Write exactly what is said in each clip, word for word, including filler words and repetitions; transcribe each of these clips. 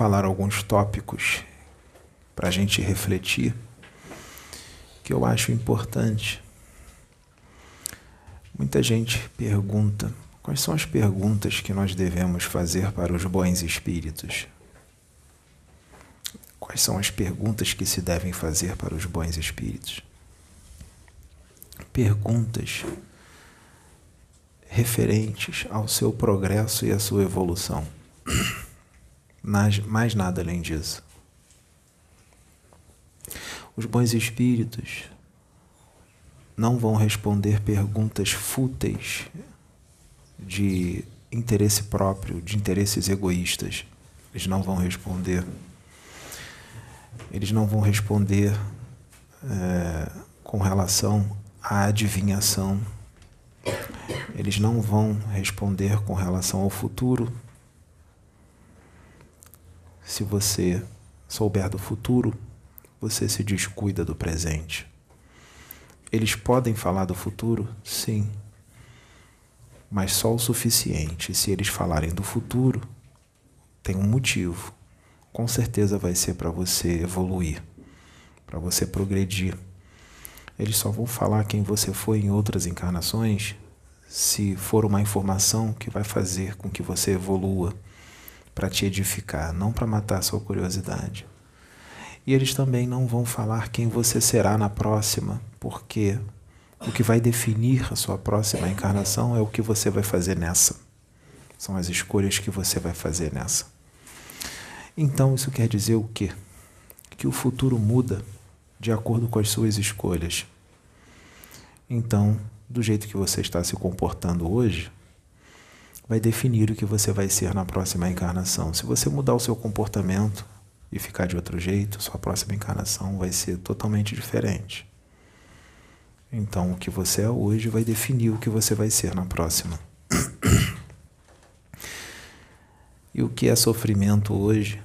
falar alguns tópicos para a gente refletir, que eu acho importante. Muita gente pergunta, quais são as perguntas que nós devemos fazer para os bons espíritos? Quais são as perguntas que se devem fazer para os bons espíritos? Perguntas referentes ao seu progresso e à sua evolução. Mais nada além disso. Os bons espíritos não vão responder perguntas fúteis de interesse próprio, de interesses egoístas. Eles não vão responder. Eles não vão responder é, com relação à adivinhação. Eles não vão responder com relação ao futuro. Se você souber do futuro, você se descuida do presente. Eles podem falar do futuro? Sim. Mas só o suficiente. Se eles falarem do futuro, tem um motivo. Com certeza vai ser para você evoluir, para você progredir. Eles só vão falar quem você foi em outras encarnações se for uma informação que vai fazer com que você evolua, para te edificar, não para matar sua curiosidade. E eles também não vão falar quem você será na próxima, porque o que vai definir a sua próxima encarnação é o que você vai fazer nessa. São as escolhas que você vai fazer nessa. Então, isso quer dizer o quê? Que o futuro muda de acordo com as suas escolhas. Então, do jeito que você está se comportando hoje, vai definir o que você vai ser na próxima encarnação. Se você mudar o seu comportamento e ficar de outro jeito, sua próxima encarnação vai ser totalmente diferente. Então, o que você é hoje vai definir o que você vai ser na próxima. E o que é sofrimento hoje,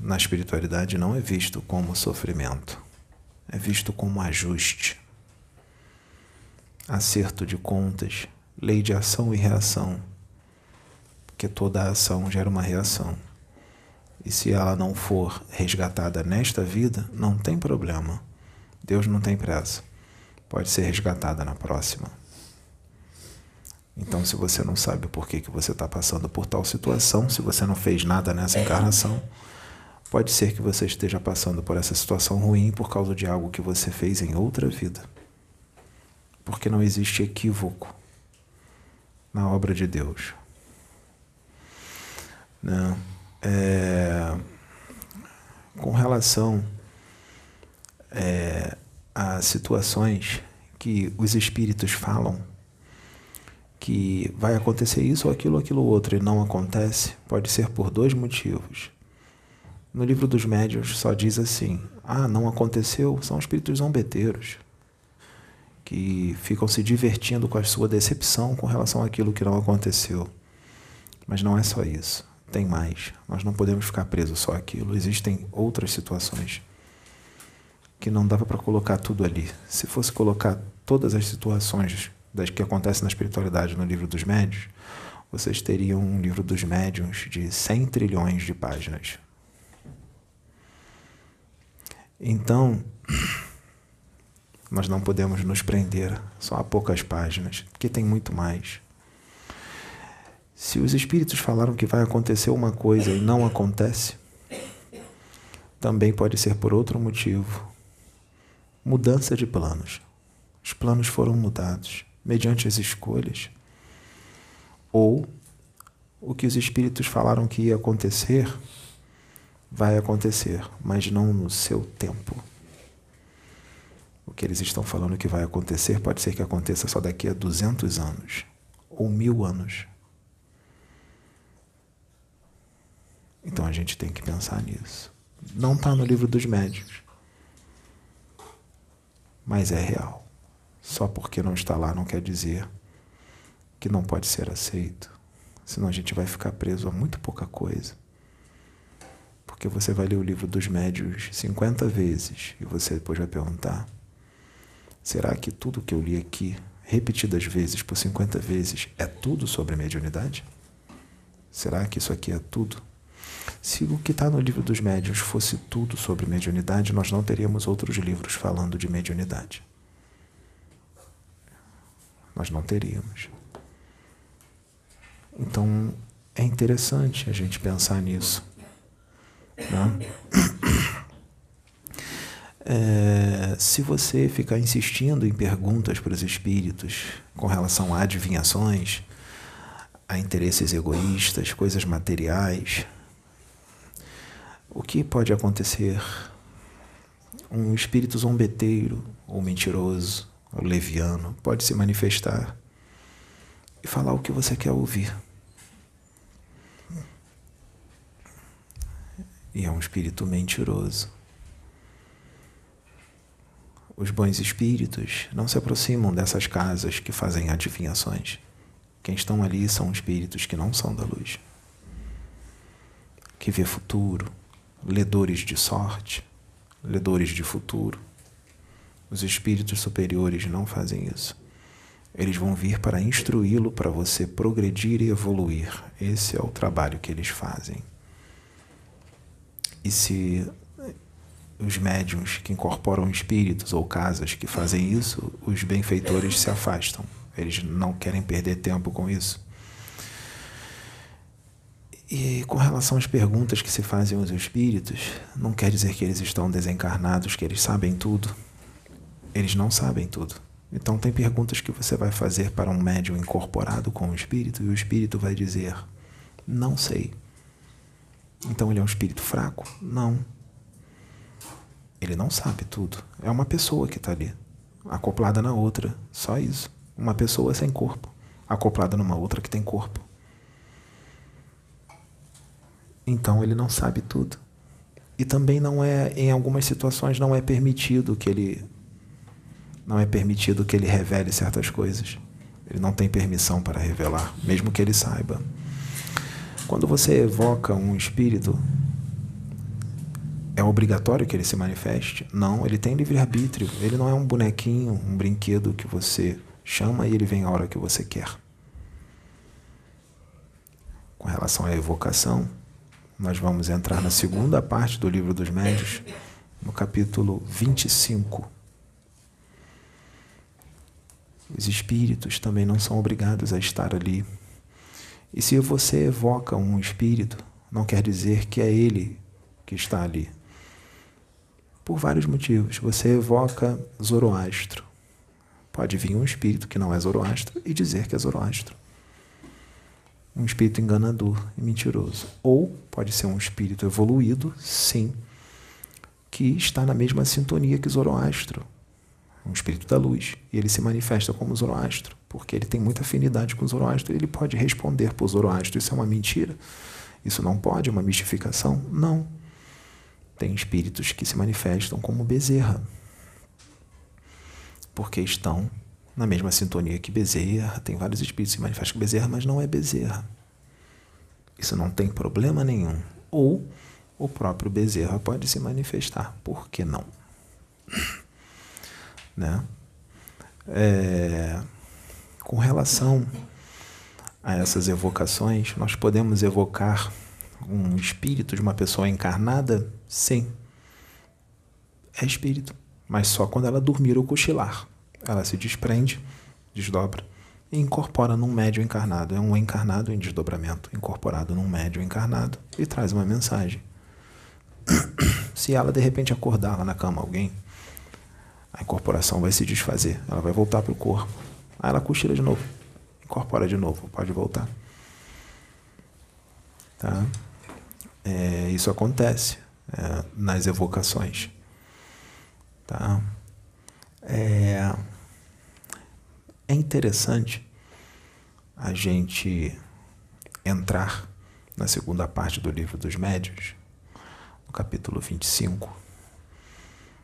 na espiritualidade, não é visto como sofrimento. É visto como ajuste, acerto de contas, lei de ação e reação. Porque toda ação gera uma reação. E se ela não for resgatada nesta vida, não tem problema. Deus não tem pressa. Pode ser resgatada na próxima. Então, se você não sabe por que que você está passando por tal situação, se você não fez nada nessa encarnação, pode ser que você esteja passando por essa situação ruim por causa de algo que você fez em outra vida. Porque não existe equívoco na obra de Deus. Não. É... Com relação é... a situações que os espíritos falam, que vai acontecer isso ou aquilo ou aquilo outro e não acontece, pode ser por dois motivos. No livro dos médiuns só diz assim, ah, não aconteceu, são espíritos zombeteiros, que ficam se divertindo com a sua decepção com relação àquilo que não aconteceu. Mas não é só isso, tem mais. Nós não podemos ficar presos só àquilo, existem outras situações que não dava para colocar tudo ali. Se fosse colocar todas as situações das que acontecem na espiritualidade no livro dos médiuns, vocês teriam um livro dos médiuns de cem trilhões de páginas. Então, nós não podemos nos prender só a poucas páginas, porque tem muito mais. Se os espíritos falaram que vai acontecer uma coisa e não acontece, também pode ser por outro motivo. Mudança de planos. Os planos foram mudados mediante as escolhas, ou o que os espíritos falaram que ia acontecer, vai acontecer, mas não no seu tempo. O que eles estão falando que vai acontecer, pode ser que aconteça só daqui a duzentos anos, ou mil anos. Então a gente tem que pensar nisso. Não está no livro dos médiuns, mas é real. Só porque não está lá não quer dizer que não pode ser aceito. Senão a gente vai ficar preso a muito pouca coisa. Porque você vai ler o livro dos médiuns cinquenta vezes e você depois vai perguntar, será que tudo que eu li aqui, repetidas vezes por cinquenta vezes, é tudo sobre mediunidade? Será que isso aqui é tudo? Se o que está no livro dos médiuns fosse tudo sobre mediunidade, nós não teríamos outros livros falando de mediunidade. Nós não teríamos. Então, é interessante a gente pensar nisso, né? É, se você ficar insistindo em perguntas para os espíritos com relação a adivinhações, a interesses egoístas, coisas materiais, o que pode acontecer? Um espírito zombeteiro, ou mentiroso, ou leviano, pode se manifestar e falar o que você quer ouvir. E é um espírito mentiroso. Os bons espíritos não se aproximam dessas casas que fazem adivinhações. Quem estão ali são espíritos que não são da luz, que vê futuro, ledores de sorte, ledores de futuro. Os espíritos superiores não fazem isso. Eles vão vir para instruí-lo, para você progredir e evoluir. Esse é o trabalho que eles fazem. E se os médiuns que incorporam espíritos ou casas que fazem isso, os benfeitores se afastam. Eles não querem perder tempo com isso. E com relação às perguntas que se fazem aos espíritos, não quer dizer que eles estão desencarnados, que eles sabem tudo. Eles não sabem tudo. Então, tem perguntas que você vai fazer para um médium incorporado com o espírito, e o espírito vai dizer, não sei. Então, ele é um espírito fraco? Não. Ele não sabe tudo. É uma pessoa que está ali, acoplada na outra, só isso. Uma pessoa sem corpo, acoplada numa outra que tem corpo. Então, ele não sabe tudo. E também não é, em algumas situações, não é permitido que ele não é permitido que ele revele certas coisas. Ele não tem permissão para revelar, mesmo que ele saiba. Quando você evoca um espírito, é obrigatório que ele se manifeste? Não, ele tem livre-arbítrio. Ele não é um bonequinho, um brinquedo que você chama e ele vem a hora que você quer. Com relação à evocação, nós vamos entrar na segunda parte do Livro dos Médiuns, no capítulo vinte e cinco. Os espíritos também não são obrigados a estar ali. E se você evoca um espírito, não quer dizer que é ele que está ali. Por vários motivos. Você evoca Zoroastro. Pode vir um espírito que não é Zoroastro e dizer que é Zoroastro. Um espírito enganador e mentiroso. Ou pode ser um espírito evoluído, sim, que está na mesma sintonia que Zoroastro, um espírito da luz, e ele se manifesta como Zoroastro, porque ele tem muita afinidade com Zoroastro, e ele pode responder por Zoroastro. Isso é uma mentira? Isso não pode? É uma mistificação? Não. Tem espíritos que se manifestam como Bezerra, porque estão na mesma sintonia que Bezerra. Tem vários espíritos que se manifestam com Bezerra, mas não é Bezerra. Isso não tem problema nenhum. Ou o próprio Bezerra pode se manifestar. Por que não? Né? É, com relação a essas evocações, nós podemos evocar um espírito de uma pessoa encarnada? Sim. É espírito, mas só quando ela dormir ou cochilar. Ela se desprende, desdobra e incorpora num médium encarnado. É um encarnado em desdobramento, incorporado num médium encarnado, e traz uma mensagem. Se ela, de repente, acordar lá na cama alguém, a incorporação vai se desfazer, ela vai voltar para o corpo. Aí ela cochila de novo, incorpora de novo, pode voltar. Tá? É, isso acontece é, nas evocações. Tá? É, é interessante a gente entrar na segunda parte do Livro dos Médiuns, no capítulo vinte e cinco,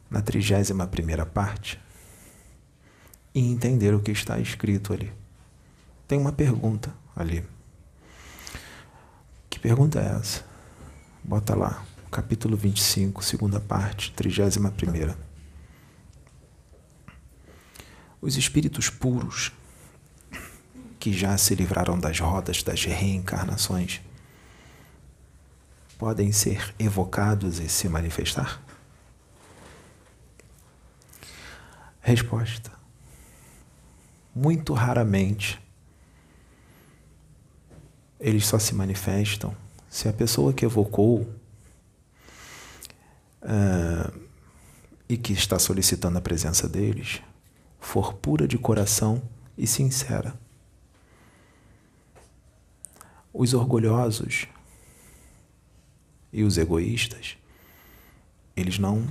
na trigésima primeira parte, e entender o que está escrito ali. Tem uma pergunta ali. Que pergunta é essa? Bota lá, capítulo vinte e cinco, segunda parte, trigésima primeira. Os espíritos puros, que já se livraram das rodas das reencarnações, podem ser evocados e se manifestar? Resposta: muito raramente. Eles só se manifestam se a pessoa que evocou uh, e que está solicitando a presença deles for pura de coração e sincera. Os orgulhosos e os egoístas, eles não,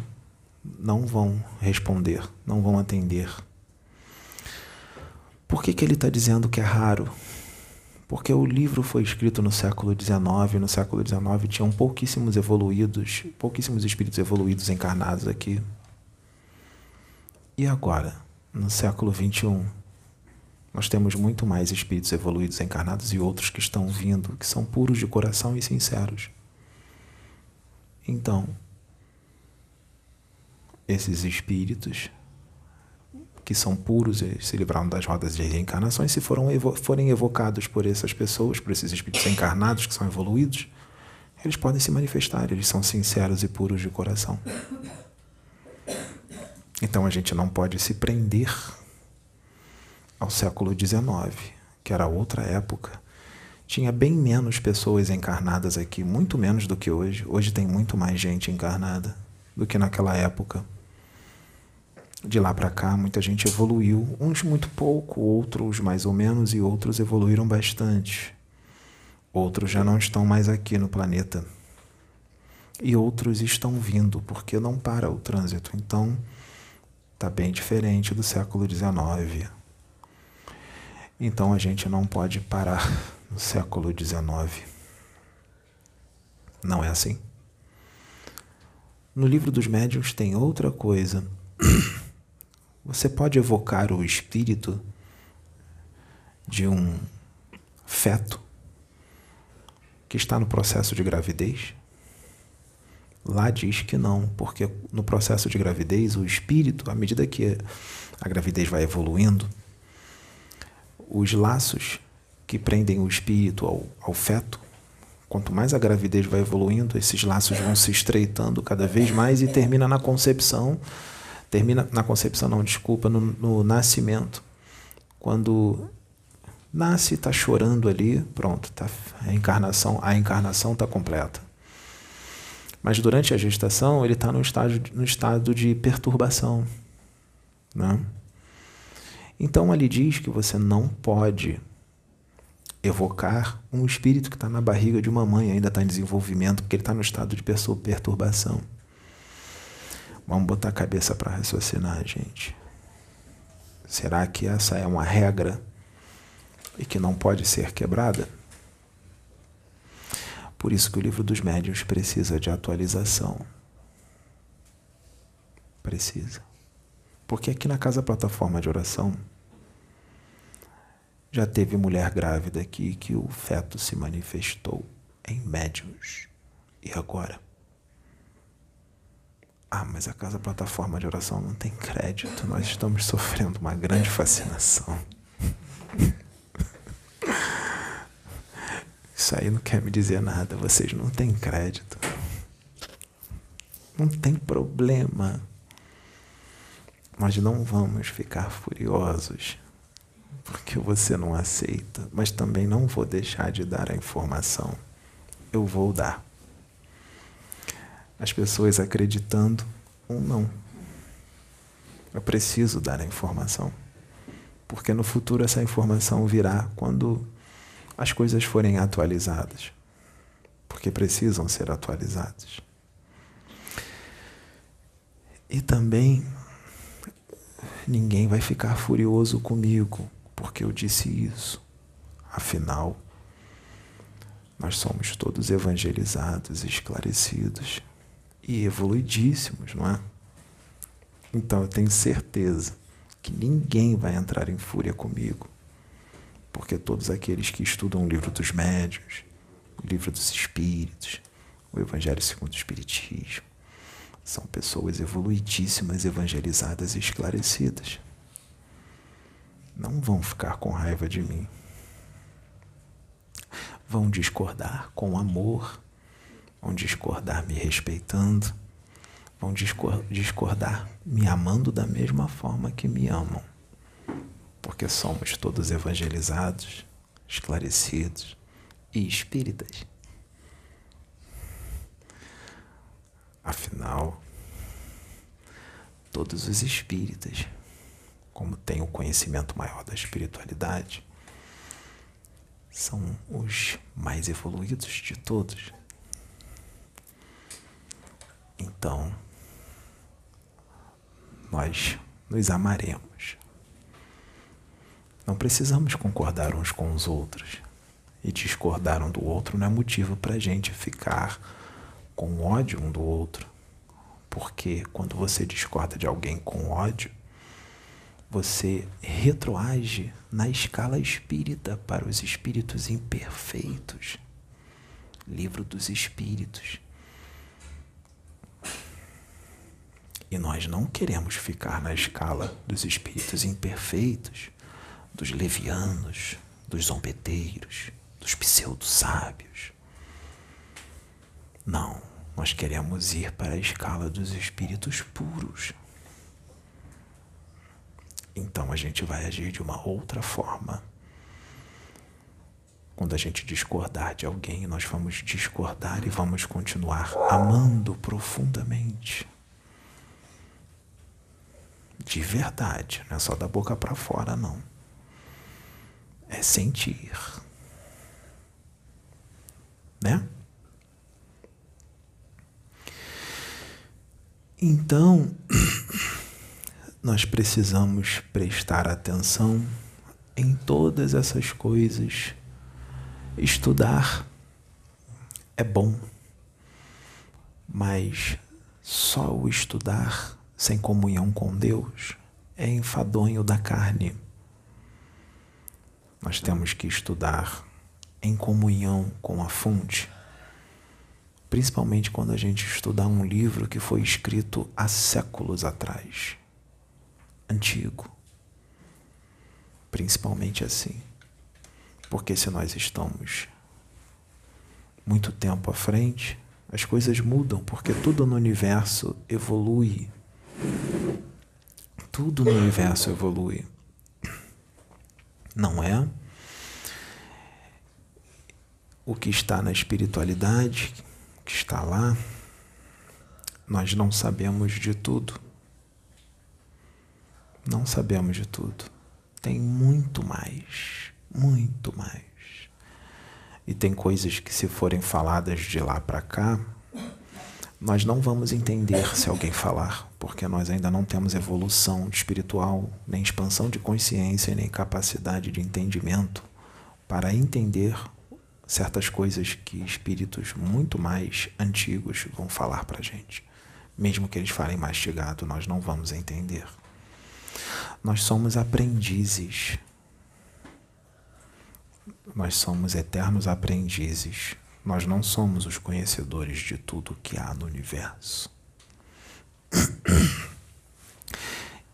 não vão responder, não vão atender. Por que que ele está dizendo que é raro? Porque o livro foi escrito no século dezenove, no século dezenove tinham pouquíssimos evoluídos, pouquíssimos espíritos evoluídos encarnados aqui. E agora, no século vinte e um, nós temos muito mais espíritos evoluídos encarnados e outros que estão vindo, que são puros de coração e sinceros. Então, esses espíritos que são puros e se livraram das rodas de reencarnações, se foram evo forem evocados por essas pessoas, por esses espíritos encarnados que são evoluídos, eles podem se manifestar, eles são sinceros e puros de coração. Então a gente não pode se prender ao século dezenove, que era outra época. Tinha bem menos pessoas encarnadas aqui, muito menos do que hoje. Hoje tem muito mais gente encarnada do que naquela época. De lá para cá, muita gente evoluiu, uns muito pouco, outros mais ou menos, e outros evoluíram bastante. Outros já não estão mais aqui no planeta. E outros estão vindo, porque não para o trânsito. Então, está bem diferente do século dezenove. Então, a gente não pode parar no século dezenove. Não é assim. No livro dos médiuns tem outra coisa. Você pode evocar o espírito de um feto que está no processo de gravidez? Lá diz que não, porque no processo de gravidez, o espírito, à medida que a gravidez vai evoluindo, os laços que prendem o espírito ao, ao feto, quanto mais a gravidez vai evoluindo, esses laços vão se estreitando cada vez mais e termina na concepção. Termina na concepção, não, desculpa, no, no nascimento. Quando nasce, está chorando ali, pronto, tá, a encarnação a encarnação está completa. Mas durante a gestação, ele está no estágio, no estado de perturbação, né? Então, ali diz que você não pode evocar um espírito que está na barriga de uma mãe, ainda está em desenvolvimento, porque ele está no estado de perturbação. Vamos botar a cabeça para raciocinar, gente. Será que essa é uma regra e que não pode ser quebrada? Por isso que o livro dos médiuns precisa de atualização. Precisa. Porque aqui na Casa Plataforma de Oração já teve mulher grávida aqui que o feto se manifestou em médiuns. E agora? Ah, mas a Casa Plataforma de Oração não tem crédito. Nós estamos sofrendo uma grande fascinação. Isso aí não quer me dizer nada. Vocês não têm crédito. Não tem problema. Nós não vamos ficar furiosos porque você não aceita. Mas também não vou deixar de dar a informação. Eu vou dar. As pessoas acreditando ou não. Eu preciso dar a informação, porque no futuro essa informação virá quando as coisas forem atualizadas, porque precisam ser atualizadas. E também ninguém vai ficar furioso comigo, porque eu disse isso. Afinal, nós somos todos evangelizados, esclarecidos e evoluidíssimos, não é? Então eu tenho certeza que ninguém vai entrar em fúria comigo, porque todos aqueles que estudam o livro dos médiuns, o livro dos espíritos, o Evangelho segundo o Espiritismo, são pessoas evoluidíssimas, evangelizadas e esclarecidas. Não vão ficar com raiva de mim. Vão discordar com amor, vão discordar me respeitando, vão discordar me amando da mesma forma que me amam, porque somos todos evangelizados, esclarecidos e espíritas. Afinal, todos os espíritas, como têm o conhecimento maior da espiritualidade, são os mais evoluídos de todos. Então, nós nos amaremos. Não precisamos concordar uns com os outros, e discordar um do outro não é motivo para a gente ficar com ódio um do outro, porque quando você discorda de alguém com ódio, você retroage na escala espírita para os espíritos imperfeitos. Livro dos Espíritos. E nós não queremos ficar na escala dos espíritos imperfeitos, dos levianos, dos zombeteiros, dos pseudo-sábios. Não, nós queremos ir para a escala dos espíritos puros. Então a gente vai agir de uma outra forma. Quando a gente discordar de alguém, nós vamos discordar e vamos continuar amando profundamente. De verdade, não é só da boca para fora, não. É sentir. Né? Então, nós precisamos prestar atenção em todas essas coisas. Estudar é bom, mas só o estudar sem comunhão com Deus é enfadonho da carne. Nós temos que estudar em comunhão com a fonte, principalmente quando a gente estudar um livro que foi escrito há séculos atrás. Antigo, principalmente assim, porque se nós estamos muito tempo à frente, as coisas mudam, porque tudo no universo evolui, tudo no universo evolui, não é? O que está na espiritualidade, que está lá, nós não sabemos de tudo. Não sabemos de tudo. Tem muito mais, muito mais. E tem coisas que, se forem faladas de lá para cá, nós não vamos entender se alguém falar, porque nós ainda não temos evolução espiritual, nem expansão de consciência, nem capacidade de entendimento para entender certas coisas que espíritos muito mais antigos vão falar para a gente. Mesmo que eles falem mastigado, nós não vamos entender. Nós somos aprendizes, nós somos eternos aprendizes, nós não somos os conhecedores de tudo que há no universo.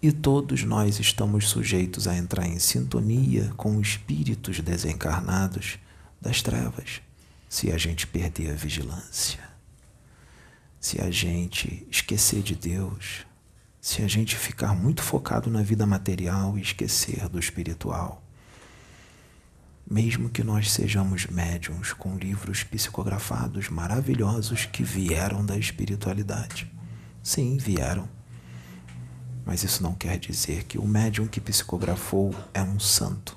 E todos nós estamos sujeitos a entrar em sintonia com espíritos desencarnados das trevas, se a gente perder a vigilância, se a gente esquecer de Deus, se a gente ficar muito focado na vida material e esquecer do espiritual. Mesmo que nós sejamos médiums com livros psicografados maravilhosos que vieram da espiritualidade. Sim, vieram. Mas isso não quer dizer que o médium que psicografou é um santo.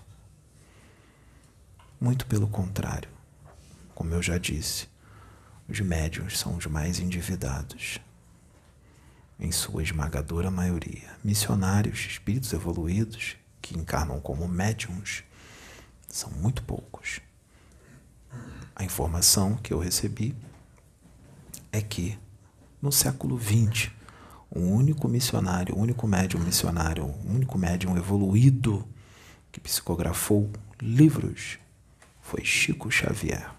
Muito pelo contrário. Como eu já disse, os médiums são os mais endividados. Em sua esmagadora maioria, missionários, espíritos evoluídos, que encarnam como médiums, são muito poucos. A informação que eu recebi é que, no século vinte, um único missionário, um único médium missionário, um único médium evoluído que psicografou livros foi Chico Xavier.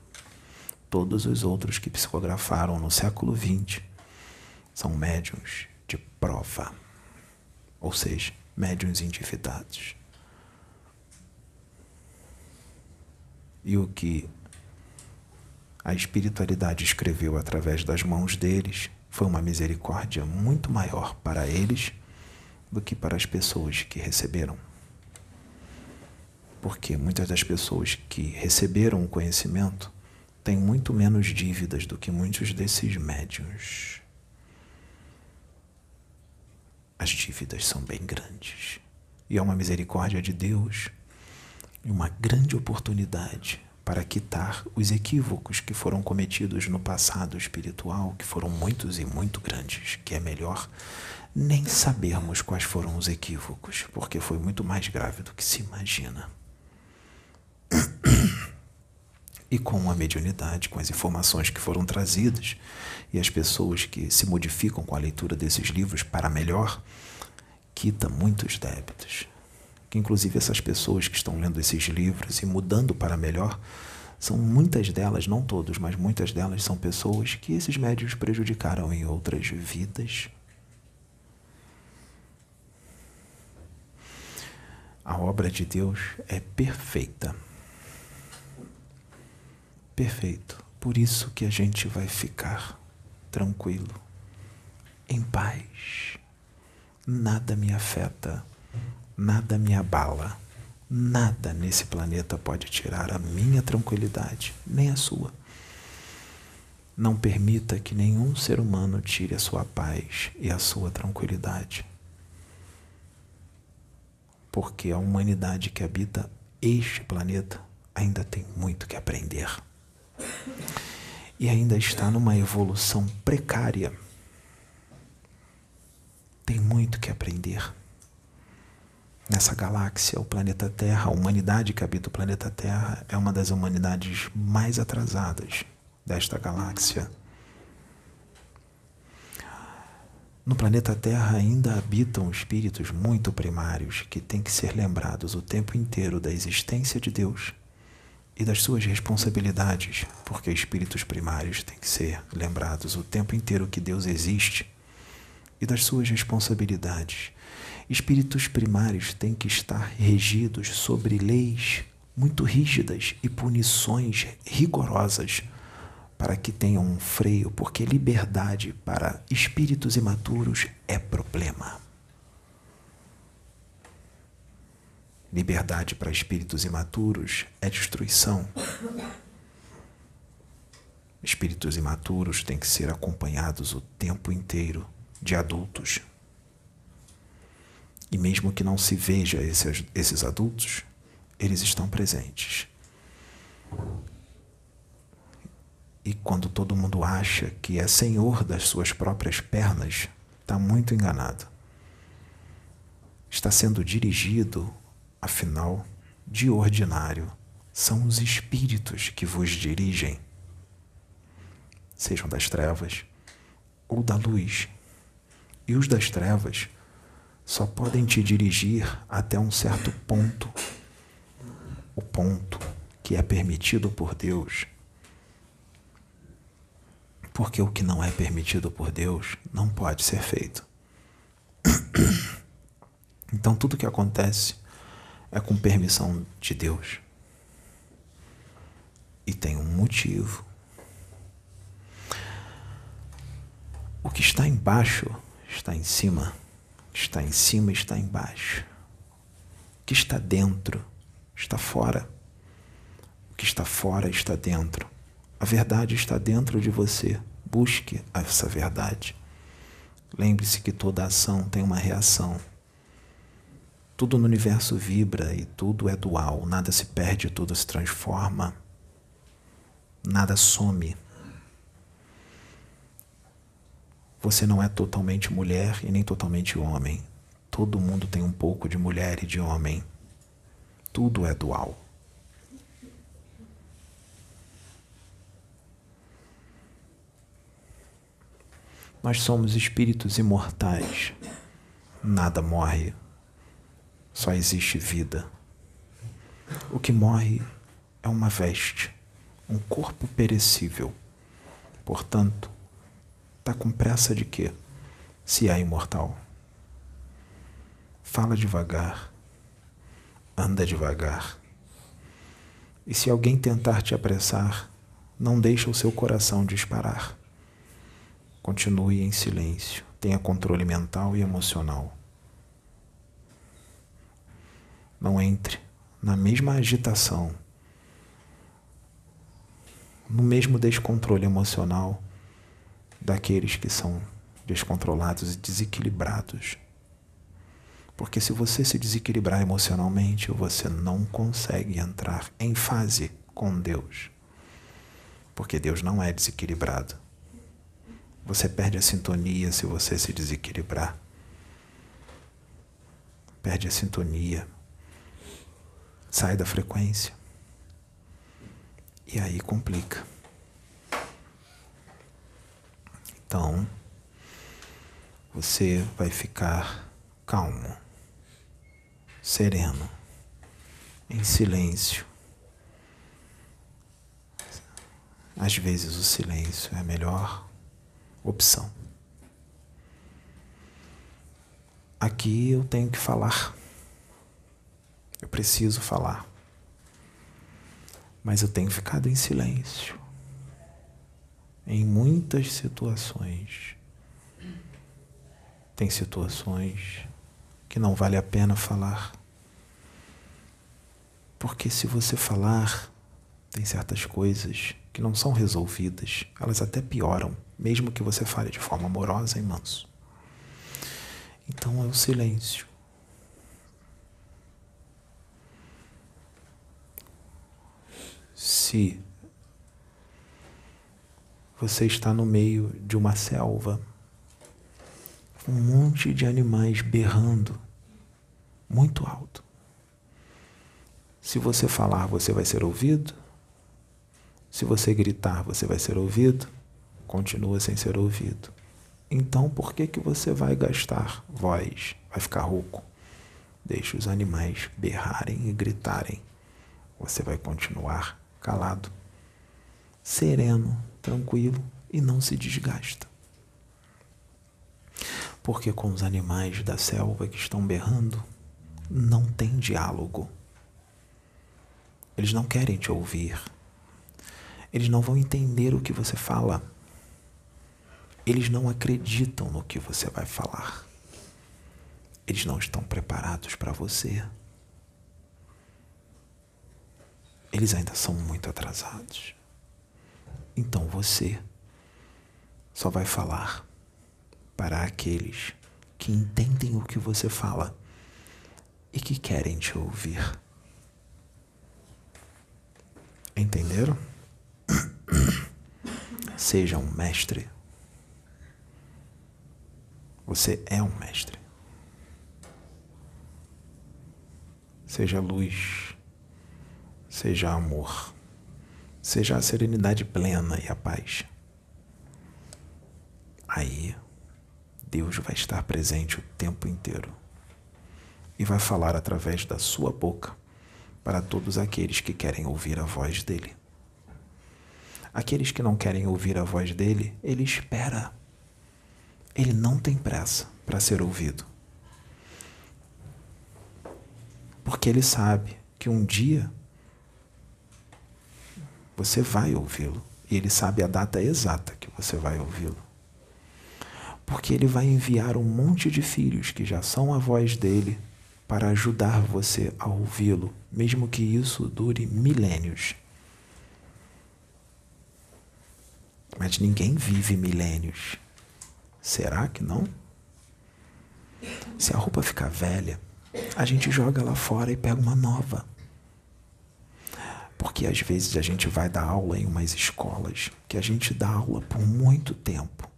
Todos os outros que psicografaram no século vinte são médiuns de prova, ou seja, médiuns endividados. E o que a espiritualidade escreveu através das mãos deles, foi uma misericórdia muito maior para eles do que para as pessoas que receberam. Porque muitas das pessoas que receberam o conhecimento têm muito menos dívidas do que muitos desses médiuns. As dívidas são bem grandes. E é uma misericórdia de Deus e uma grande oportunidade para quitar os equívocos que foram cometidos no passado espiritual, que foram muitos e muito grandes, que é melhor nem sabermos quais foram os equívocos, porque foi muito mais grave do que se imagina. E com a mediunidade, com as informações que foram trazidas e as pessoas que se modificam com a leitura desses livros para melhor, quita muitos débitos. Que, inclusive, essas pessoas que estão lendo esses livros e mudando para melhor, são muitas delas, não todos, mas muitas delas são pessoas que esses médiuns prejudicaram em outras vidas. A obra de Deus é perfeita. Perfeito. Por isso que a gente vai ficar tranquilo, em paz. Nada me afeta, nada me abala, nada nesse planeta pode tirar a minha tranquilidade, nem a sua. Não permita que nenhum ser humano tire a sua paz e a sua tranquilidade. Porque a humanidade que habita este planeta ainda tem muito que aprender. E ainda está numa evolução precária. Tem muito que aprender. Nessa galáxia, o planeta Terra, a humanidade que habita o planeta Terra é uma das humanidades mais atrasadas desta galáxia. No planeta Terra ainda habitam espíritos muito primários que têm que ser lembrados o tempo inteiro da existência de Deus e das suas responsabilidades, porque espíritos primários têm que ser lembrados o tempo inteiro que Deus existe e das suas responsabilidades. Espíritos primários têm que estar regidos sobre leis muito rígidas e punições rigorosas para que tenham um freio, porque liberdade para espíritos imaturos é problema. Liberdade para espíritos imaturos é destruição. Espíritos imaturos têm que ser acompanhados o tempo inteiro de adultos. E mesmo que não se veja esses, esses adultos, eles estão presentes. E quando todo mundo acha que é senhor das suas próprias pernas, está muito enganado. Está sendo dirigido. Afinal, de ordinário, são os espíritos que vos dirigem, sejam das trevas ou da luz. E os das trevas só podem te dirigir até um certo ponto, o ponto que é permitido por Deus, porque o que não é permitido por Deus não pode ser feito. Então, tudo que acontece é com permissão de Deus. E tem um motivo. O que está embaixo está em cima. O que está em cima está embaixo. O que está dentro está fora. O que está fora está dentro. A verdade está dentro de você. Busque essa verdade. Lembre-se que toda ação tem uma reação. Tudo no universo vibra e tudo é dual. Nada se perde, tudo se transforma. Nada some. Você não é totalmente mulher e nem totalmente homem. Todo mundo tem um pouco de mulher e de homem. Tudo é dual. Nós somos espíritos imortais. Nada morre. Só existe vida. O que morre é uma veste, um corpo perecível. Portanto, está com pressa de quê? Se é imortal. Fala devagar, anda devagar. E se alguém tentar te apressar, Não deixe o seu coração disparar. Continue em silêncio. Tenha controle mental e emocional. Não entre na mesma agitação, no mesmo descontrole emocional daqueles que são descontrolados e desequilibrados. Porque se você se desequilibrar emocionalmente, você não consegue entrar em fase com Deus. Porque Deus não é desequilibrado. Você perde a sintonia se você se desequilibrar. Perde a sintonia. Sai da frequência. E aí complica. Então, você vai ficar calmo, sereno, em silêncio. Às vezes o silêncio é a melhor opção. Aqui eu tenho que falar. Eu preciso falar. Mas eu tenho ficado em silêncio. Em muitas situações. Tem situações que não vale a pena falar. Porque se você falar, tem certas coisas que não são resolvidas. Elas até pioram, mesmo que você fale de forma amorosa e manso. Então é o silêncio. Se você está no meio de uma selva, um monte de animais berrando muito alto. Se você falar, você vai ser ouvido. Se você gritar, você vai ser ouvido. Continua sem ser ouvido. Então, por que que você vai gastar voz? Vai ficar rouco? Deixe os animais berrarem e gritarem. Você vai continuar calado, sereno, tranquilo e não se desgasta. Porque com os animais da selva que estão berrando, não tem diálogo. Eles não querem te ouvir. Eles não vão entender o que você fala. Eles não acreditam no que você vai falar. Eles não estão preparados para você. Eles ainda são muito atrasados. Então você só vai falar para aqueles que entendem o que você fala e que querem te ouvir. Entenderam? Seja um mestre. Você é um mestre. Seja luz, seja amor, seja a serenidade plena e a paz. Aí Deus vai estar presente o tempo inteiro e vai falar através da sua boca para todos aqueles que querem ouvir a voz dele. Aqueles que não querem ouvir a voz dele, ele espera. Ele não tem pressa para ser ouvido. Porque ele sabe que um dia você vai ouvi-lo e ele sabe a data exata que você vai ouvi-lo. Porque ele vai enviar um monte de filhos que já são a voz dele para ajudar você a ouvi-lo, mesmo que isso dure milênios. Mas ninguém vive milênios. Será que não? Se a roupa ficar velha, a gente joga ela fora e pega uma nova. Porque às vezes a gente vai dar aula em umas escolas que a gente dá aula por muito tempo.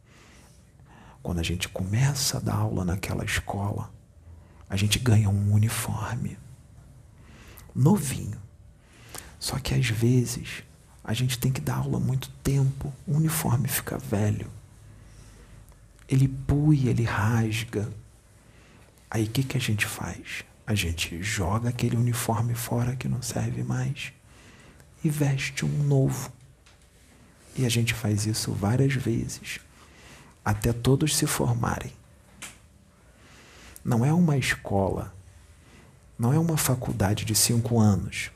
Quando a gente começa a dar aula naquela escola, a gente ganha um uniforme novinho. Só que às vezes a gente tem que dar aula muito tempo, o uniforme fica velho. Ele pui, ele rasga. Aí o que que a gente faz? A gente joga aquele uniforme fora que não serve mais e veste um novo. E a gente faz isso várias vezes, até todos se formarem. Não é uma escola, não é uma faculdade de cinco anos.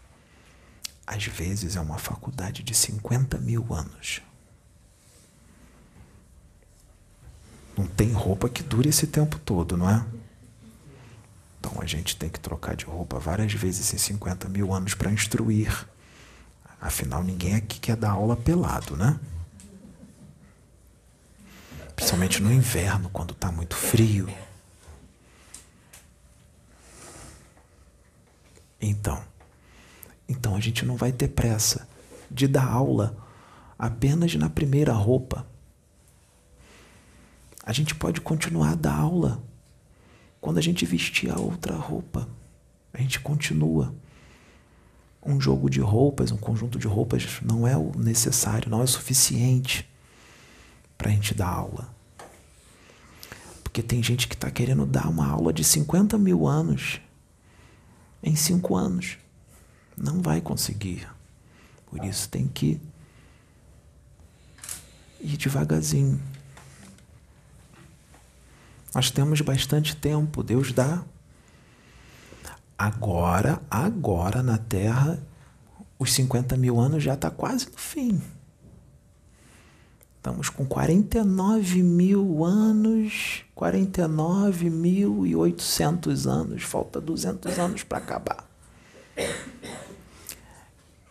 às vezes é uma faculdade de cinquenta mil anos. Não tem roupa que dure esse tempo todo, não é? Então a gente tem que trocar de roupa várias vezes em cinquenta mil anos para instruir. Afinal, ninguém aqui quer dar aula pelado, né? Principalmente no inverno, quando está muito frio. Então, então a gente não vai ter pressa de dar aula apenas na primeira roupa. A gente pode continuar a dar aula quando a gente vestir a outra roupa. A gente continua. Um jogo de roupas, um conjunto de roupas não é o necessário, não é o suficiente para a gente dar aula. Porque tem gente que está querendo dar uma aula de cinquenta mil anos em cinco anos. Não vai conseguir. Por isso tem que ir devagarzinho. Nós temos bastante tempo, Deus dá. Agora, agora na Terra, os cinquenta mil anos já está quase no fim. Estamos com quarenta e nove mil anos, quarenta e nove mil e oitocentos anos, falta duzentos anos para acabar.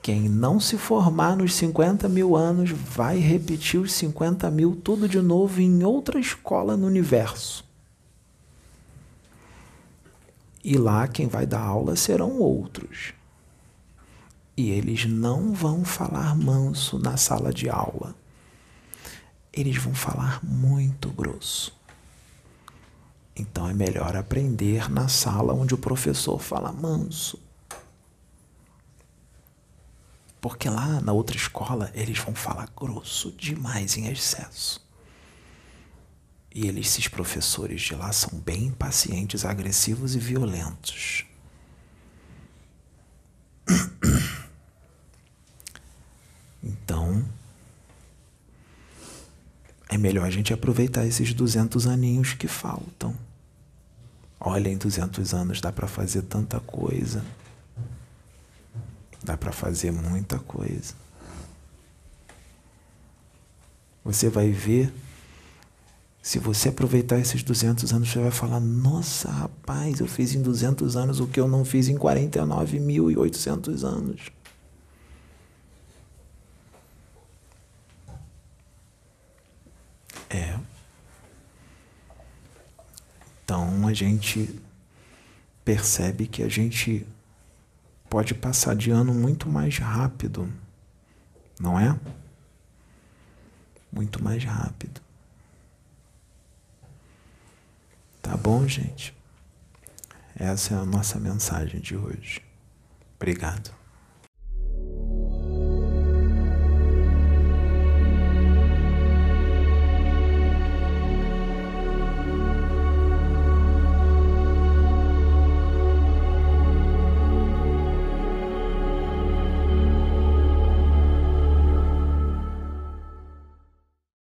Quem não se formar nos cinquenta mil anos vai repetir os cinquenta mil tudo de novo em outra escola no universo. E lá quem vai dar aula serão outros. E eles não vão falar manso na sala de aula. Eles vão falar muito grosso. Então é melhor aprender na sala onde o professor fala manso. Porque lá na outra escola eles vão falar grosso demais em excesso. E eles, esses professores de lá são bem impacientes, agressivos e violentos. Então, é melhor a gente aproveitar esses duzentos aninhos que faltam. Olha, em duzentos anos dá para fazer tanta coisa. Dá para fazer muita coisa. Você vai ver... Se você aproveitar esses duzentos anos, você vai falar, nossa, rapaz, eu fiz em duzentos anos o que eu não fiz em quarenta e nove mil e oitocentos anos. É. Então, a gente percebe que a gente pode passar de ano muito mais rápido, não é? Muito mais rápido. Tá bom, gente? Essa é a nossa mensagem de hoje. Obrigado.